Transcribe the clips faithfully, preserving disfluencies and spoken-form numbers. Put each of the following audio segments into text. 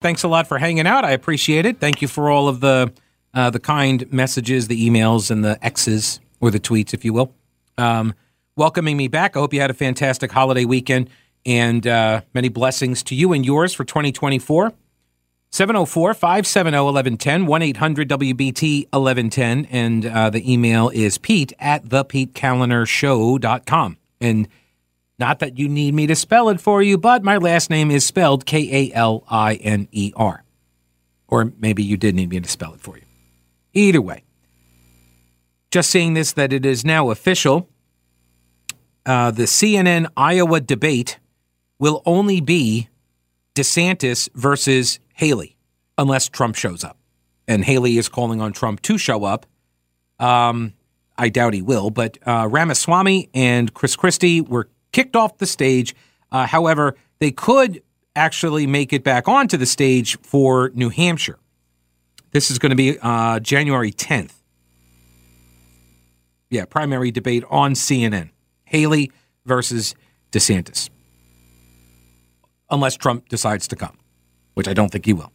Thanks a lot for hanging out. I appreciate it. Thank you for all of the uh, the kind messages, the emails, and the X's, or the tweets, if you will, um, welcoming me back. I hope you had a fantastic holiday weekend, and uh, many blessings to you and yours for twenty twenty-four. seven oh four, five seven oh, one one one oh, one eight hundred W B T eleven ten, and uh, the email is pete at the pete kaliner show dot com. And not that you need me to spell it for you, but my last name is spelled K A L I N E R. Or maybe you did need me to spell it for you. Either way, just saying this, that it is now official. Uh, the C N N Iowa debate will only be DeSantis versus Haley, unless Trump shows up. And Haley is calling on Trump to show up. Um, I doubt he will, but uh, Ramaswamy and Chris Christie were kicked off the stage. Uh, however, they could actually make it back onto the stage for New Hampshire. This is going to be uh, January tenth. Yeah, primary debate on C N N. Haley versus DeSantis. Unless Trump decides to come, which I don't think he will.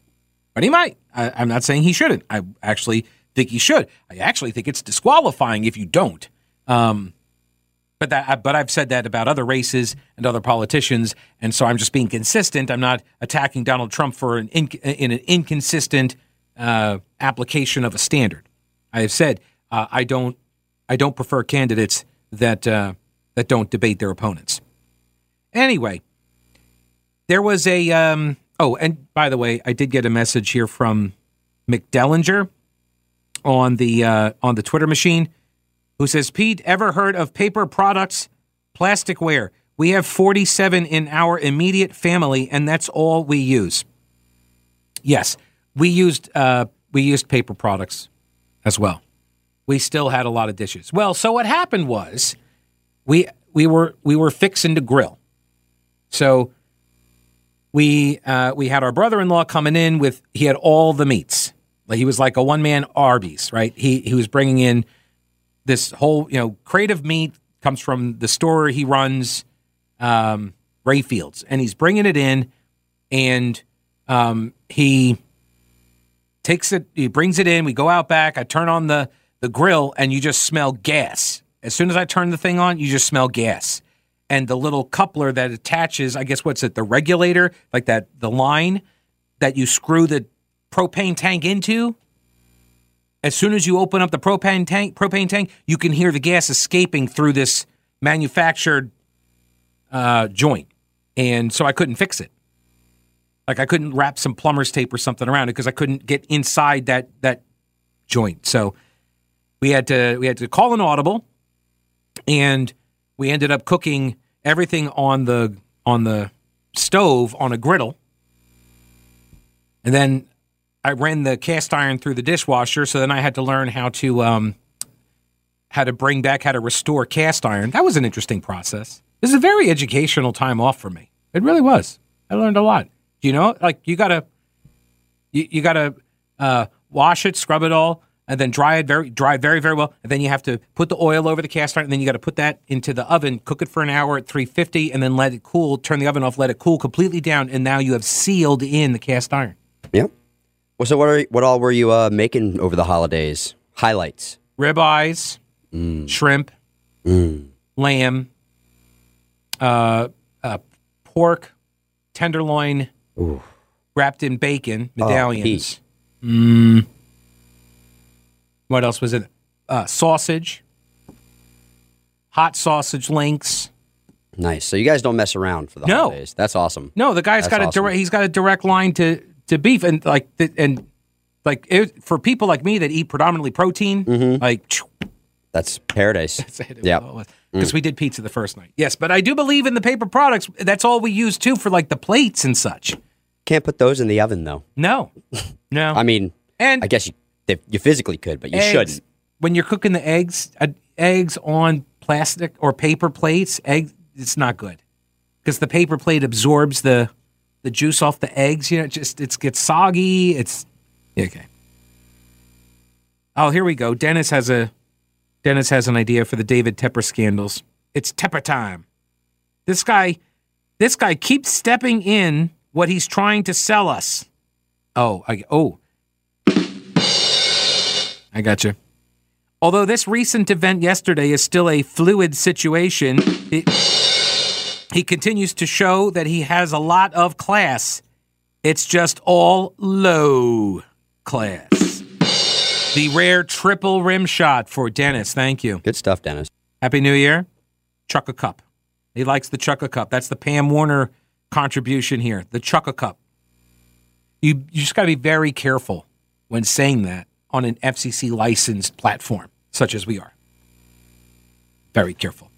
But he might. I, I'm not saying he shouldn't. I actually think he should. I actually think it's disqualifying if you don't. Um, but that, but I've said that about other races and other politicians, and so I'm just being consistent. I'm not attacking Donald Trump for an in, in an inconsistent uh, application of a standard. I have said uh, I don't I don't prefer candidates that uh, that don't debate their opponents. Anyway, there was a. Um, Oh, and by the way, I did get a message here from McDellinger on the uh, on the Twitter machine, who says, Pete, ever heard of paper products, plasticware? We have forty-seven in our immediate family, and that's all we use. Yes, we used uh, we used paper products as well. We still had a lot of dishes. Well, so what happened was we we were we were fixing to grill, so. We uh, we had our brother-in-law coming in with, he had all the meats. Like, he was like a one-man Arby's, right? He he was bringing in this whole, you know, crate of meat, comes from the store he runs, um, Rayfields. And he's bringing it in, and um, he takes it, he brings it in, we go out back, I turn on the, the grill, and you just smell gas. As soon as I turn the thing on, you just smell gas. And the little coupler that attaches, I guess, what's it, the regulator, like that, the line that you screw the propane tank into. As soon as you open up the propane tank, propane tank, you can hear the gas escaping through this manufactured uh, joint. And so I couldn't fix it. Like, I couldn't wrap some plumber's tape or something around it because I couldn't get inside that that joint. So we had to we had to call an audible, and we ended up cooking everything on the on the stove on a griddle. And then I ran the cast iron through the dishwasher, so then I had to learn how to um, how to bring back, how to restore cast iron. That was an interesting process. This is a very educational time off for me. It really was. I learned a lot. You know, like, you gotta you, you gotta uh, wash it, scrub it all, and then dry it very, dry very, very well. And then you have to put the oil over the cast iron, and then you got to put that into the oven, cook it for an hour at three fifty, and then let it cool, turn the oven off, let it cool completely down, and now you have sealed in the cast iron. Yeah. Well, so what are what all were you uh, making over the holidays? Highlights. Ribeyes, mm. shrimp, mm. lamb, uh, uh, pork, tenderloin, ooh, wrapped in bacon, medallions. Oh, mmm. What else was in it? Uh, sausage, hot sausage links. Nice. So you guys don't mess around for the no. holidays. That's awesome. No, the guy's That's got awesome. a direct. He's got a direct line to, to beef, and like and like it, for people like me that eat predominantly protein, mm-hmm. like that's paradise. That's it. Yeah, because mm. we did pizza the first night. Yes, but I do believe in the paper products. That's all we use too for like the plates and such. Can't put those in the oven, though. No. No. I mean, and I guess you, they, you physically could, but you eggs, shouldn't. When you're cooking the eggs, uh, eggs on plastic or paper plates, egg, it's not good. Because the paper plate absorbs the the juice off the eggs. You know, it just it gets soggy. It's okay. Oh, here we go. Dennis has a Dennis has an idea for the David Tepper scandals. It's Tepper time. This guy, this guy keeps stepping in what he's trying to sell us. Oh, I, oh, I got you. Although this recent event yesterday is still a fluid situation, it, he continues to show that he has a lot of class. It's just all low class. The rare triple rim shot for Dennis. Thank you. Good stuff, Dennis. Happy New Year. Chuck a cup. He likes the Chuck a cup. That's the Pam Warner contribution here. The Chuck a cup. You, you just got to be very careful when saying that on an F C C licensed platform such as we are. Very careful.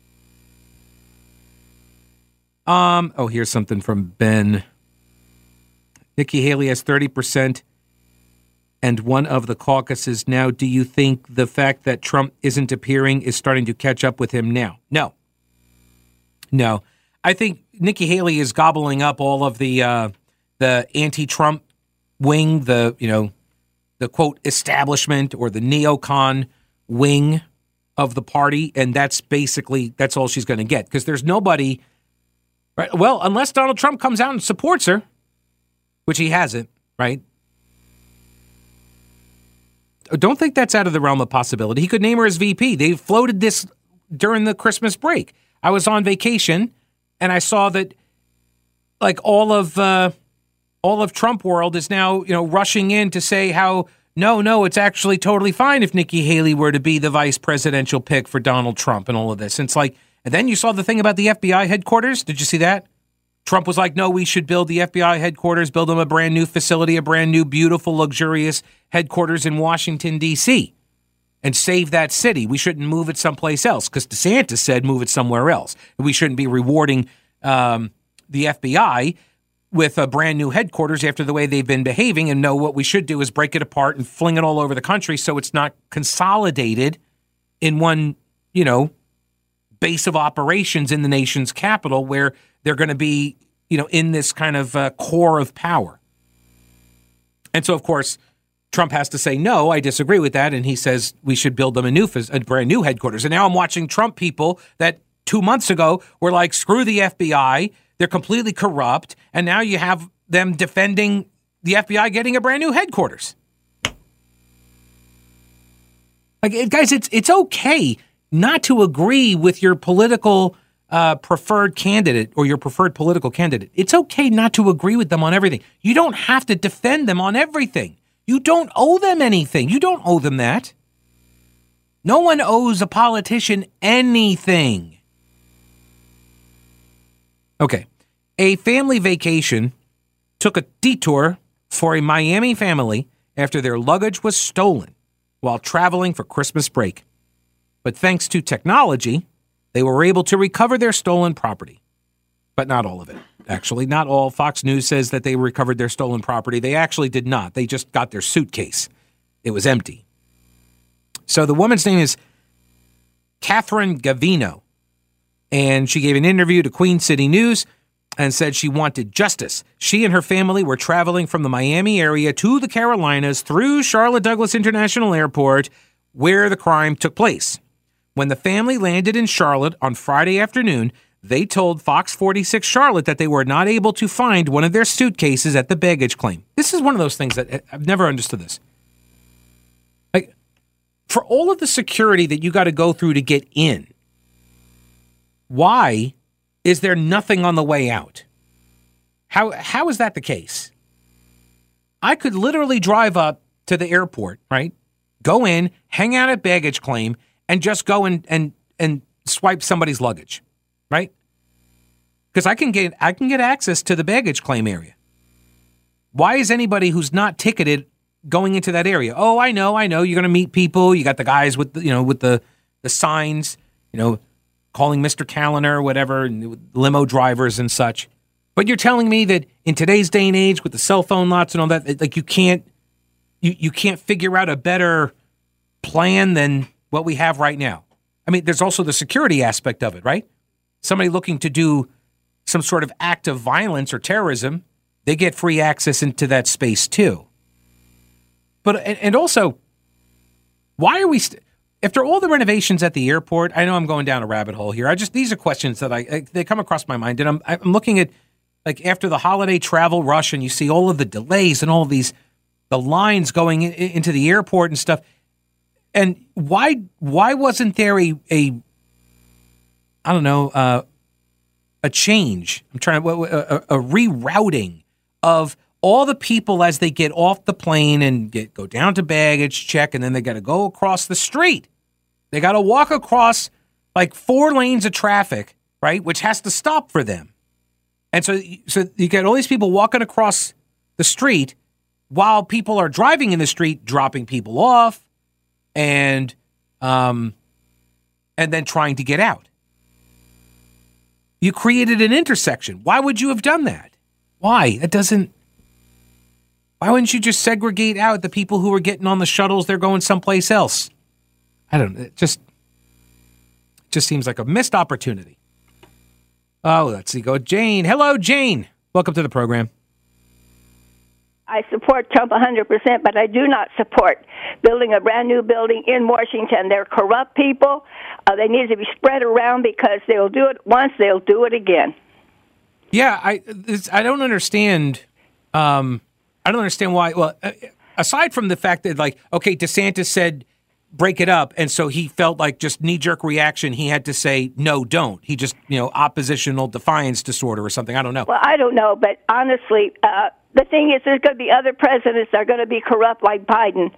Um. Oh, here's something from Ben. Nikki Haley has thirty percent. And one of the caucuses now, do you think the fact that Trump isn't appearing is starting to catch up with him now? No. No. I think Nikki Haley is gobbling up all of the uh, the anti-Trump wing, the, you know, the, quote, establishment or the neocon wing of the party. And that's basically, that's all she's going to get because there's nobody, right? Well, unless Donald Trump comes out and supports her, which he hasn't, right? Don't think that's out of the realm of possibility. He could name her as V P. They floated this during the Christmas break. I was on vacation, and I saw that, like, all of uh, all of Trump world is now, you know, rushing in to say how, no, no, it's actually totally fine if Nikki Haley were to be the vice presidential pick for Donald Trump and all of this. And it's like, and then you saw the thing about the F B I headquarters. Did you see that? Trump was like, no, we should build the F B I headquarters, build them a brand new facility, a brand new, beautiful, luxurious headquarters in Washington, D C, and save that city. We shouldn't move it someplace else because DeSantis said move it somewhere else. We shouldn't be rewarding um, the F B I with a brand new headquarters after the way they've been behaving. And no, what we should do is break it apart and fling it all over the country so it's not consolidated in one, you know, base of operations in the nation's capital where they're going to be, you know, in this kind of uh, core of power. And so, of course, Trump has to say, no, I disagree with that. And he says we should build them a new, a brand new headquarters. And now I'm watching Trump people that two months ago were like, screw the F B I. They're completely corrupt. And now you have them defending the F B I getting a brand new headquarters. Like, guys, it's it's okay not to agree with your political Uh, preferred candidate or your preferred political candidate. It's okay not to agree with them on everything. You don't have to defend them on everything. You don't owe them anything. You don't owe them that. No one owes a politician anything. Okay. A family vacation took a detour for a Miami family after their luggage was stolen while traveling for Christmas break. But thanks to technology, they were able to recover their stolen property, but not all of it, actually. Not all. Fox News says that they recovered their stolen property. They actually did not. They just got their suitcase. It was empty. So the woman's name is Catherine Gavino, and she gave an interview to Queen City News and said she wanted justice. She and her family were traveling from the Miami area to the Carolinas through Charlotte Douglas International Airport, where the crime took place. When the family landed in Charlotte on Friday afternoon, they told Fox forty-six Charlotte that they were not able to find one of their suitcases at the baggage claim. This is one of those things that I've never understood this. Like, for all of the security that you got to go through to get in, why is there nothing on the way out? How how is that the case? I could literally drive up to the airport, right? Go in, hang out at baggage claim, and just go and and and swipe somebody's luggage, right? Because I can get I can get access to the baggage claim area. Why is anybody who's not ticketed going into that area? Oh, I know, I know. You're going to meet people. You got the guys with the, you know, with the the signs, you know, calling Mister Kaliner or whatever, and limo drivers and such. But you're telling me that in today's day and age with the cell phone lots and all that, like you can't you, you can't figure out a better plan than what we have right now. I mean, there's also the security aspect of it, right? Somebody looking to do some sort of act of violence or terrorism, they get free access into that space too. But and also, why are we st- after all the renovations at the airport? I know I'm going down a rabbit hole here. I just these are questions that I, I they come across my mind, and I'm I'm looking at like after the holiday travel rush, and you see all of the delays and all of these the lines going in, into the airport and stuff. And why why wasn't there a a I don't know uh, a change? I'm trying to a, a, a rerouting of all the people as they get off the plane and get go down to baggage check, and then they got to go across the street. They got to walk across like four lanes of traffic, right? Which has to stop for them. And so, so you get all these people walking across the street while people are driving in the street, dropping people off, and um, and then trying to get out. You created an intersection. Why would you have done that? Why? That doesn't. Why wouldn't you just segregate out the people who are getting on the shuttles? They're going someplace else. I don't know. It just, it just seems like a missed opportunity. Oh, let's see. Go Jane. Hello, Jane. Welcome to the program. I support Trump one hundred percent, but I do not support building a brand new building in Washington. They're corrupt people. Uh, they need to be spread around because they'll do it once, they'll do it again. Yeah, I, this, I don't understand... Um, I don't understand why. Well, aside from the fact that, like, okay, DeSantis said break it up, and so he felt like just knee-jerk reaction. He had to say, no, don't. He just, you know, oppositional defiance disorder or something. I don't know. Well, I don't know, but honestly, uh, the thing is there's going to be other presidents that are going to be corrupt like Biden,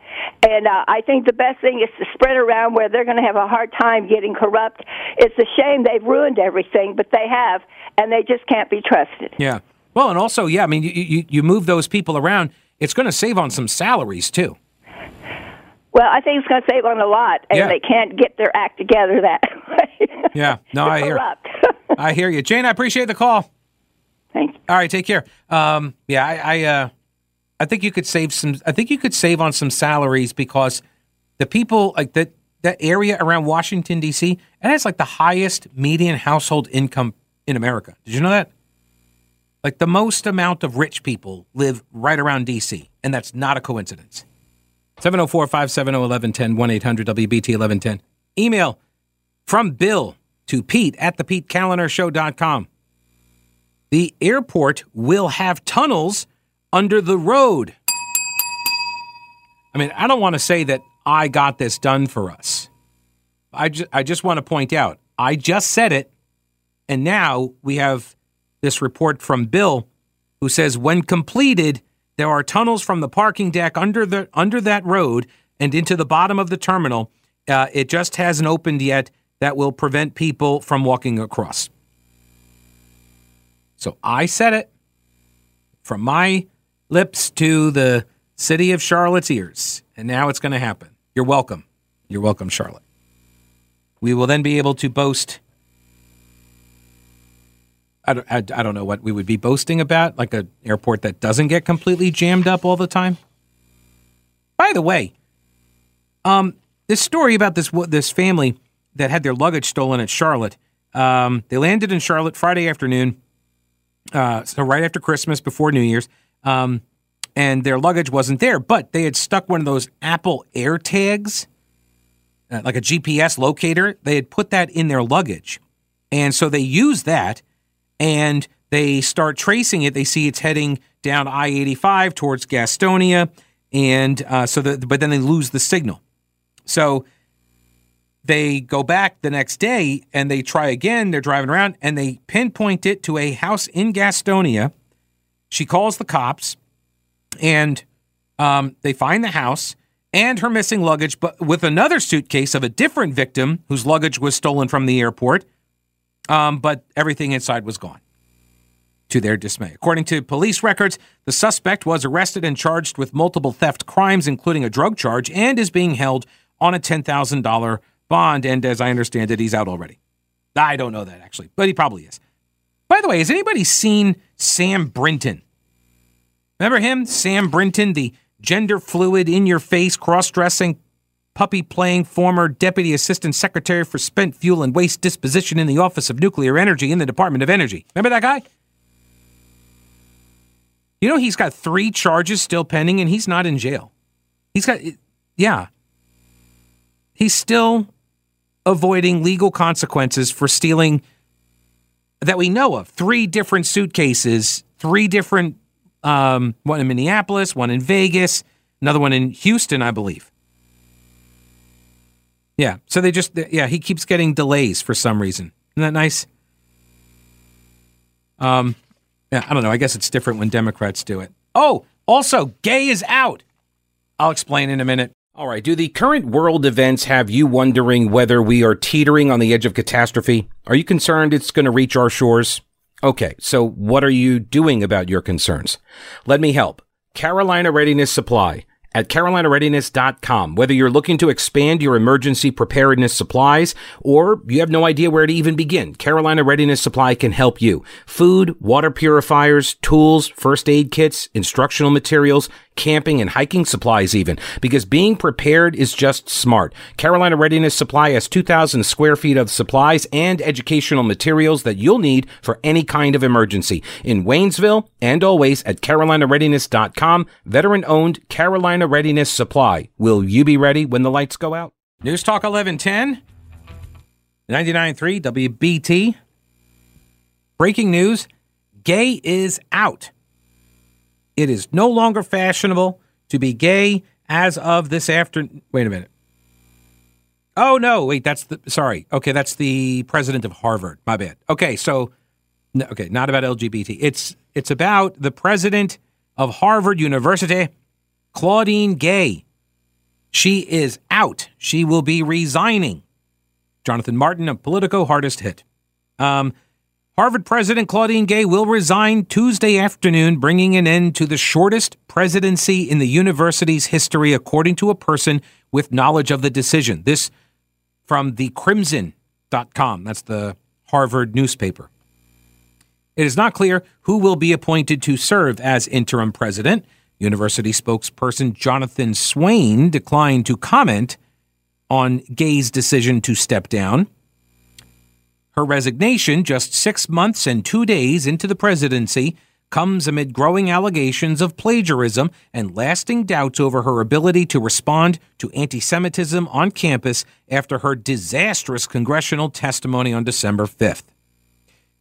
and uh, I think the best thing is to spread around where they're going to have a hard time getting corrupt. It's a shame they've ruined everything, but they have, and they just can't be trusted. Yeah. Well, and also, yeah, I mean, you, you, you move those people around, it's going to save on some salaries, too. Well, I think it's going to save on a lot, and yeah. They can't get their act together that way. Yeah, no, I hear I hear you. Jane, I appreciate the call. Thanks. All right, take care. Um, yeah, I I, uh, I think you could save some. I think you could save on some salaries because the people, like that, that area around Washington, D C, it has like the highest median household income in America. Did you know that? Like, the most amount of rich people live right around D C, and that's not a coincidence. seven oh four, five seven oh, one one one oh, one eight hundred W B T eleven ten. Email from Bill to Pete at the pete kaliner show dot com. The airport will have tunnels under the road. I mean, I don't want to say that I got this done for us. I, ju- I just want to point out, I just said it, and now we have... this report from Bill, who says, when completed, there are tunnels from the parking deck under the under that road and into the bottom of the terminal. Uh, it just hasn't opened yet. That will prevent people from walking across. So I said it from my lips to the city of Charlotte's ears. And now it's going to happen. You're welcome. You're welcome, Charlotte. We will then be able to boast... I don't, I, I don't know what we would be boasting about, like an airport that doesn't get completely jammed up all the time. By the way, um, this story about this this family that had their luggage stolen at Charlotte, um, they landed in Charlotte Friday afternoon, uh, so right after Christmas, before New Year's, um, and their luggage wasn't there, but they had stuck one of those Apple AirTags, uh, like a G P S locator. They had put that in their luggage, and so they used that. And they start tracing it. They see it's heading down I eighty-five towards Gastonia, and uh, so the, but then they lose the signal. So they go back the next day, and they try again. They're driving around, and they pinpoint it to a house in Gastonia. She calls the cops, and um, they find the house and her missing luggage, but with another suitcase of a different victim whose luggage was stolen from the airport. Um, but everything inside was gone, to their dismay. According to police records, the suspect was arrested and charged with multiple theft crimes, including a drug charge, and is being held on a ten thousand dollars bond. And as I understand it, he's out already. I don't know that, actually, but he probably is. By the way, has anybody seen Sam Brinton? Remember him? Sam Brinton, the gender fluid, in-your-face, cross-dressing, puppy-playing former Deputy Assistant Secretary for Spent Fuel and Waste Disposition in the Office of Nuclear Energy in the Department of Energy. Remember that guy? You know, he's got three charges still pending, and he's not in jail. He's got, yeah. He's still avoiding legal consequences for stealing, that we know of, three different suitcases, three different, um, one in Minneapolis, one in Vegas, another one in Houston, I believe. Yeah, so they just, yeah, he keeps getting delays for some reason. Isn't that nice? Um, yeah, I don't know. I guess it's different when Democrats do it. Oh, also, Gay is out. I'll explain in a minute. All right, do the current world events have you wondering whether we are teetering on the edge of catastrophe? Are you concerned it's going to reach our shores? Okay, so what are you doing about your concerns? Let me help. Carolina Readiness Supply at carolina readiness dot com. Whether you're looking to expand your emergency preparedness supplies or you have no idea where to even begin, Carolina Readiness Supply can help you. Food, water purifiers, tools, first aid kits, instructional materials, camping and hiking supplies even, because being prepared is just smart. Carolina Readiness Supply has two thousand square feet of supplies and educational materials that you'll need for any kind of emergency in Waynesville and always at carolina readiness dot com. Veteran-owned Carolina Readiness Supply. Will you be ready when the lights go out? News Talk eleven ten, ninety-nine point three W B T. Breaking news, Gay is out. It is no longer fashionable to be gay as of this afternoon. Wait a minute. Oh, no. Wait, that's the, sorry. Okay, that's the president of Harvard. My bad. Okay, so, no, okay, not about L G B T. It's it's about the president of Harvard University, Claudine Gay. She is out. She will be resigning. Jonathan Martin of Politico, hardest hit. Um... Harvard President Claudine Gay will resign Tuesday afternoon, bringing an end to the shortest presidency in the university's history, according to a person with knowledge of the decision. This from the crimson dot com. That's the Harvard newspaper. It is not clear who will be appointed to serve as interim president. University spokesperson Jonathan Swain declined to comment on Gay's decision to step down. Her resignation, just six months and two days into the presidency, comes amid growing allegations of plagiarism and lasting doubts over her ability to respond to anti-Semitism on campus after her disastrous congressional testimony on December fifth.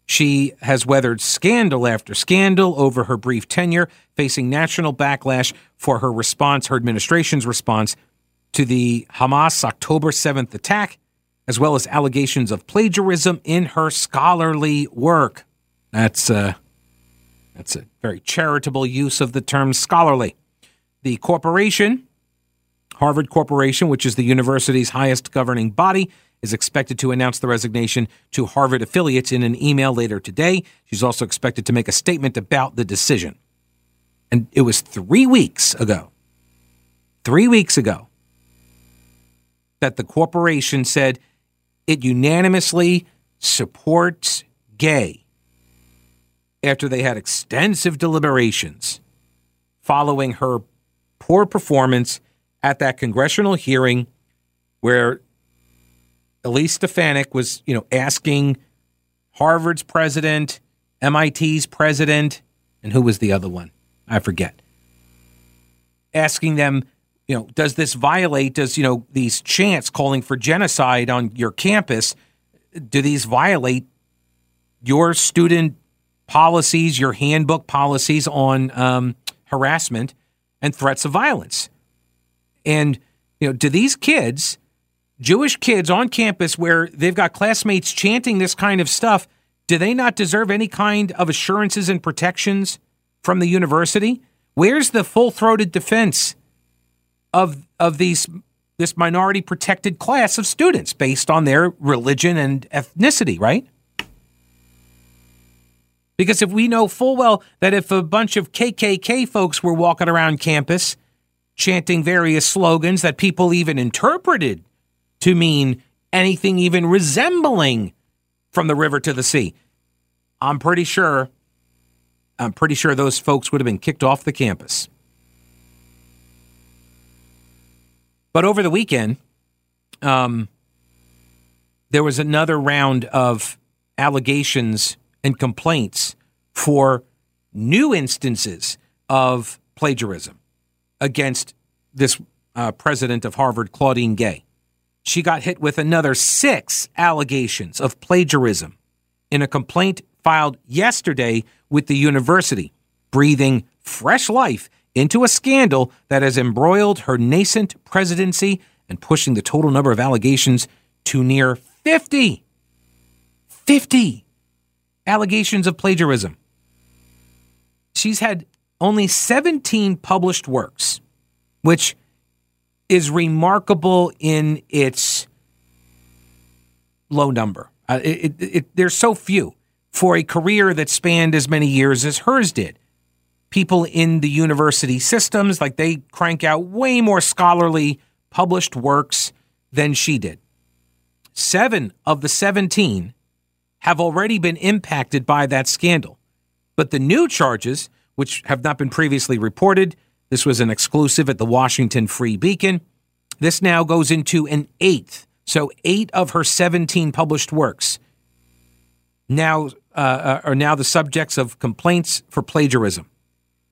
She has weathered scandal after scandal over her brief tenure, facing national backlash for her response, her administration's response to the Hamas October seventh attack, as well as allegations of plagiarism in her scholarly work. That's, uh, that's a very charitable use of the term scholarly. The corporation, Harvard Corporation, which is the university's highest governing body, is expected to announce the resignation to Harvard affiliates in an email later today. She's also expected to make a statement about the decision. And it was three weeks ago, three weeks ago, that the corporation said, it unanimously supports Gay after they had extensive deliberations following her poor performance at that congressional hearing where Elise Stefanik was, you know, asking Harvard's president, M I T's president, and who was the other one? I forget. Asking them, you know, does this violate, does, you know, these chants calling for genocide on your campus, do these violate your student policies, your handbook policies on um, harassment and threats of violence? And, you know, do these kids, Jewish kids on campus where they've got classmates chanting this kind of stuff, do they not deserve any kind of assurances and protections from the university? Where's the full-throated defense of of these this minority protected class of students based on their religion and ethnicity, right? Because if we know full well that if a bunch of K K K folks were walking around campus chanting various slogans that people even interpreted to mean anything even resembling from the river to the sea, I'm pretty sure, I'm pretty sure those folks would have been kicked off the campus. But over the weekend, um, there was another round of allegations and complaints for new instances of plagiarism against this uh, president of Harvard, Claudine Gay. She got hit with another six allegations of plagiarism in a complaint filed yesterday with the university, breathing fresh life into a scandal that has embroiled her nascent presidency and pushing the total number of allegations to near fifty. fifty allegations of plagiarism. She's had only seventeen published works, which is remarkable in its low number. Uh, it, it, it, there's so few for a career that spanned as many years as hers did. People in the university systems, like they crank out way more scholarly published works than she did. Seven of the seventeen have already been impacted by that scandal. But the new charges, which have not been previously reported, this was an exclusive at the Washington Free Beacon. This now goes into an eighth. So eight of her seventeen published works now uh, are now the subjects of complaints for plagiarism.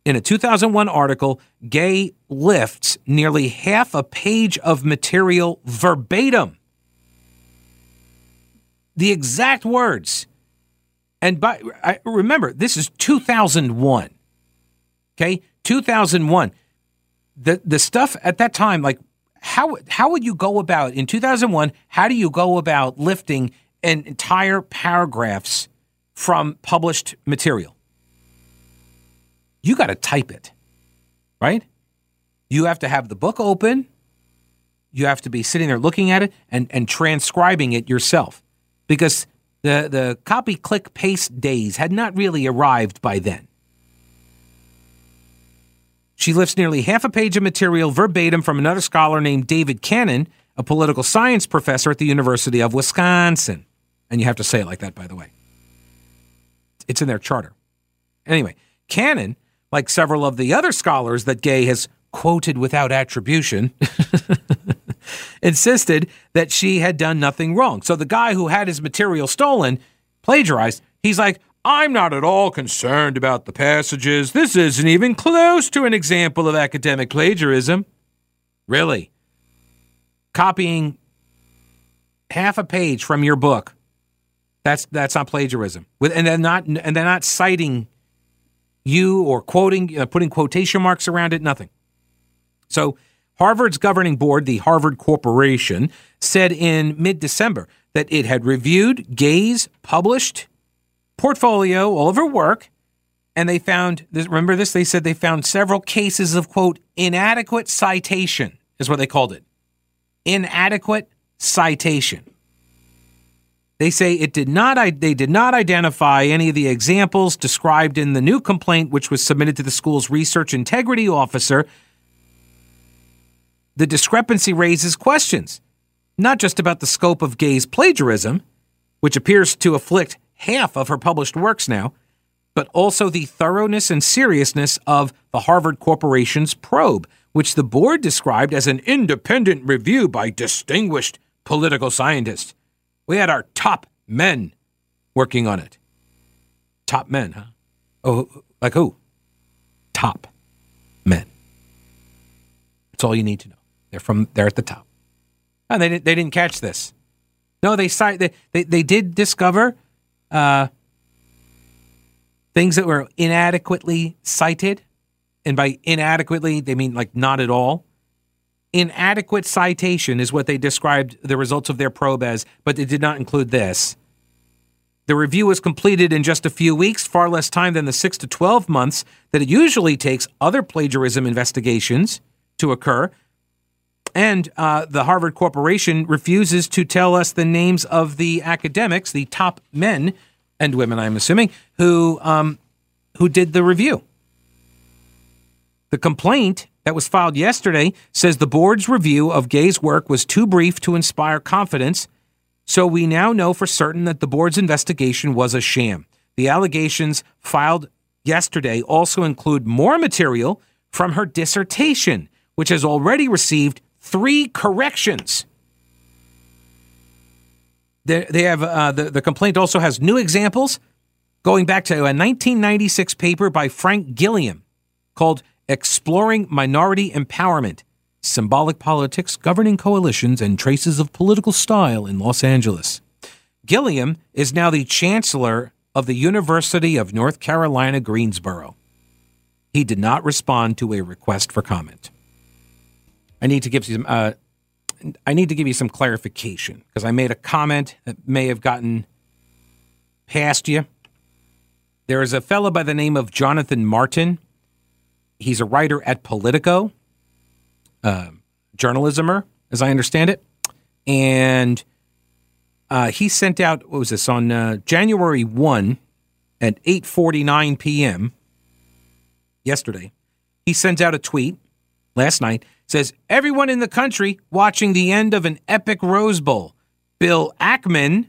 In a two thousand one article, Gay lifts nearly half a page of material verbatim. The exact words. And by, I, remember, this is two thousand one. Okay, two thousand one. The the stuff at that time, like how how would you go about in two thousand one? How do you go about lifting an entire paragraphs from published material? You got to type it, right? You have to have the book open. You have to be sitting there looking at it and and transcribing it yourself, because The the copy, click, paste days had not really arrived by then. She lifts nearly half a page of material verbatim from another scholar named David Cannon, a political science professor at the University of Wisconsin. And you have to say it like that, by the way. It's in their charter. Anyway, Cannon, like several of the other scholars that Gay has quoted without attribution, insisted that she had done nothing wrong. So the guy who had his material stolen, plagiarized, he's like, I'm not at all concerned about the passages. This isn't even close to an example of academic plagiarism. Really? Copying half a page from your book, that's that's not plagiarism. And they're not, and they're not citing you or quoting, uh, putting quotation marks around it, nothing. So Harvard's governing board, the Harvard Corporation, said in mid-December that it had reviewed Gay's published portfolio, all of her work, and they found, remember this, they said they found several cases of, quote, inadequate citation, is what they called it. Inadequate citation. They say it did not, they did not identify any of the examples described in the new complaint, which was submitted to the school's research integrity officer. The discrepancy raises questions, not just about the scope of Gay's plagiarism, which appears to afflict half of her published works now, but also the thoroughness and seriousness of the Harvard Corporation's probe, which the board described as an independent review by distinguished political scientists. We had our top men working on it. Top men, huh? Oh, like who? Top men. That's all you need to know. They're from they're at the top. And they didn't they didn't catch this. No, they they they, they did discover uh, things that were inadequately cited. And by inadequately, they mean like not at all. Inadequate citation is what they described the results of their probe as, but they did not include this. The review was completed in just a few weeks, far less time than the six to twelve months that it usually takes other plagiarism investigations to occur. And uh, the Harvard Corporation refuses to tell us the names of the academics, the top men and women, I'm assuming, who um, who did the review. The complaint that was filed yesterday says the board's review of Gay's work was too brief to inspire confidence, so we now know for certain that the board's investigation was a sham. The allegations filed yesterday also include more material from her dissertation, which has already received three corrections. They, they have uh, the, the complaint also has new examples going back to a nineteen ninety-six paper by Frank Gilliam called Exploring Minority Empowerment, Symbolic Politics, Governing Coalitions, and Traces of Political Style in Los Angeles. Gilliam is now the chancellor of the University of North Carolina Greensboro. He did not respond to a request for comment. I need to give you some, uh, I need to give you some clarification because I made a comment that may have gotten past you. There is a fellow by the name of Jonathan Martin. He's a writer at Politico, uh, journalismer, as I understand it. And uh, he sent out, what was this, on uh, January first at eight forty-nine p.m. yesterday. He sent out a tweet last night. Says, everyone in the country watching the end of an epic Rose Bowl. Bill Ackman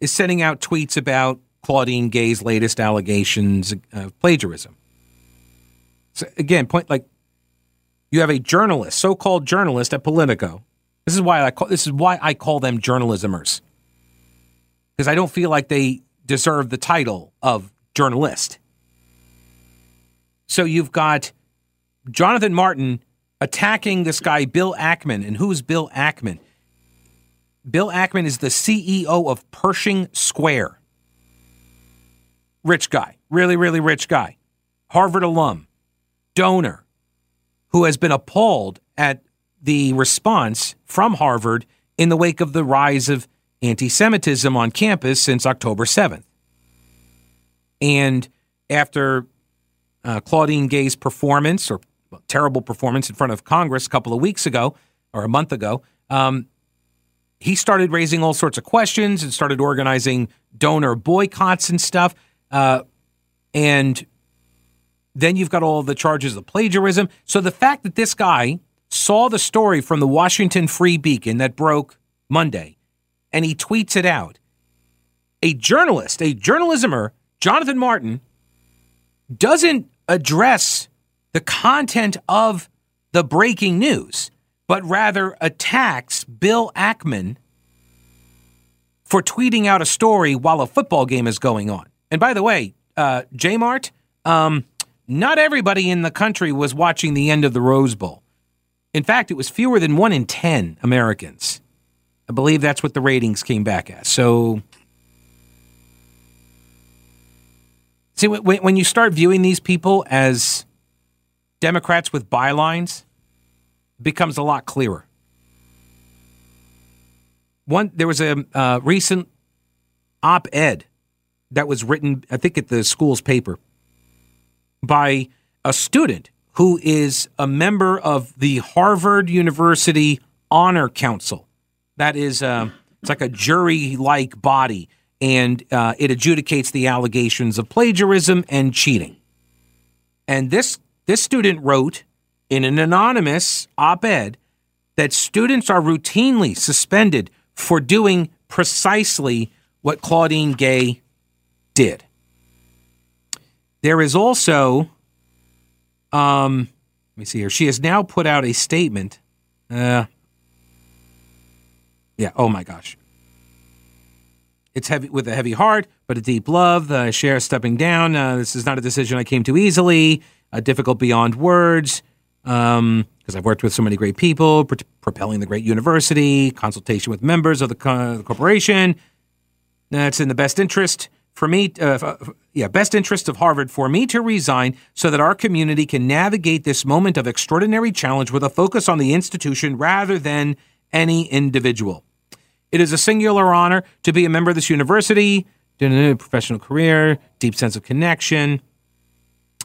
is sending out tweets about Claudine Gay's latest allegations of plagiarism. So again, point like you have a journalist, so-called journalist at Politico. This is why I call this is why I call them journalismers, because I don't feel like they deserve the title of journalist. So you've got Jonathan Martin attacking this guy, Bill Ackman. And who's Bill Ackman? Bill Ackman is the C E O of Pershing Square. Rich guy, really, really rich guy, Harvard alum, donor, who has been appalled at the response from Harvard in the wake of the rise of anti-Semitism on campus since October seventh. And after uh, Claudine Gay's performance or terrible performance in front of Congress a couple of weeks ago or a month ago, um, he started raising all sorts of questions and started organizing donor boycotts and stuff. Uh, and then you've got all the charges of plagiarism. So the fact that this guy saw the story from the Washington Free Beacon that broke Monday and he tweets it out, a journalist, a journalismer, Jonathan Martin, doesn't address the content of the breaking news, but rather attacks Bill Ackman for tweeting out a story while a football game is going on. And by the way, uh, J-Mart, um, not everybody in the country was watching the end of the Rose Bowl. In fact, it was fewer than one in ten Americans. I believe that's what the ratings came back at. So, see, when, when you start viewing these people as Democrats with bylines, becomes a lot clearer. One, there was a uh, recent op-ed that was written, I think, at the school's paper by a student who is a member of the Harvard University Honor Council. That is, uh, it's like a jury-like body, and uh, it adjudicates the allegations of plagiarism and cheating. And this This student wrote in an anonymous op-ed that students are routinely suspended for doing precisely what Claudine Gay did. There is also, um, let me see here. She has now put out a statement. Uh, yeah. Oh my gosh. It's heavy with a heavy heart, but a deep love. The uh, Cher stepping down. Uh, this is not a decision I came to easily. Uh, difficult beyond words, because um, I've worked with so many great people, pro- propelling the great university, consultation with members of the, co- the corporation. That's in the best interest for me. Uh, f- yeah, best interest of Harvard for me to resign so that our community can navigate this moment of extraordinary challenge with a focus on the institution rather than any individual. It is a singular honor to be a member of this university, professional career, deep sense of connection.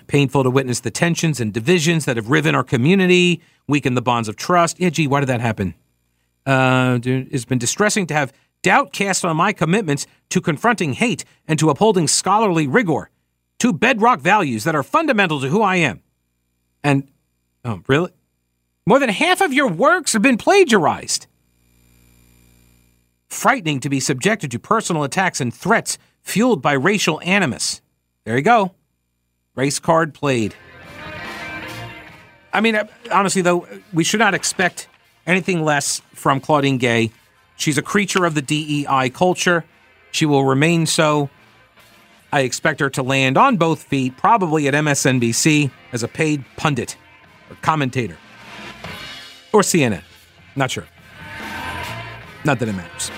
Painful to witness the tensions and divisions that have riven our community, weakened the bonds of trust. Yeah, gee, why did that happen? Uh, dude, it's been distressing to have doubt cast on my commitments to confronting hate and to upholding scholarly rigor, two bedrock values that are fundamental to who I am. And, oh, really? More than half of your works have been plagiarized. Frightening to be subjected to personal attacks and threats fueled by racial animus. There you go. Race card played. I mean, honestly, though, we should not expect anything less from Claudine Gay. She's a creature of the D E I culture. She will remain so. I expect her to land on both feet, probably at M S N B C as a paid pundit or commentator. Or C N N. Not sure. Not that it matters.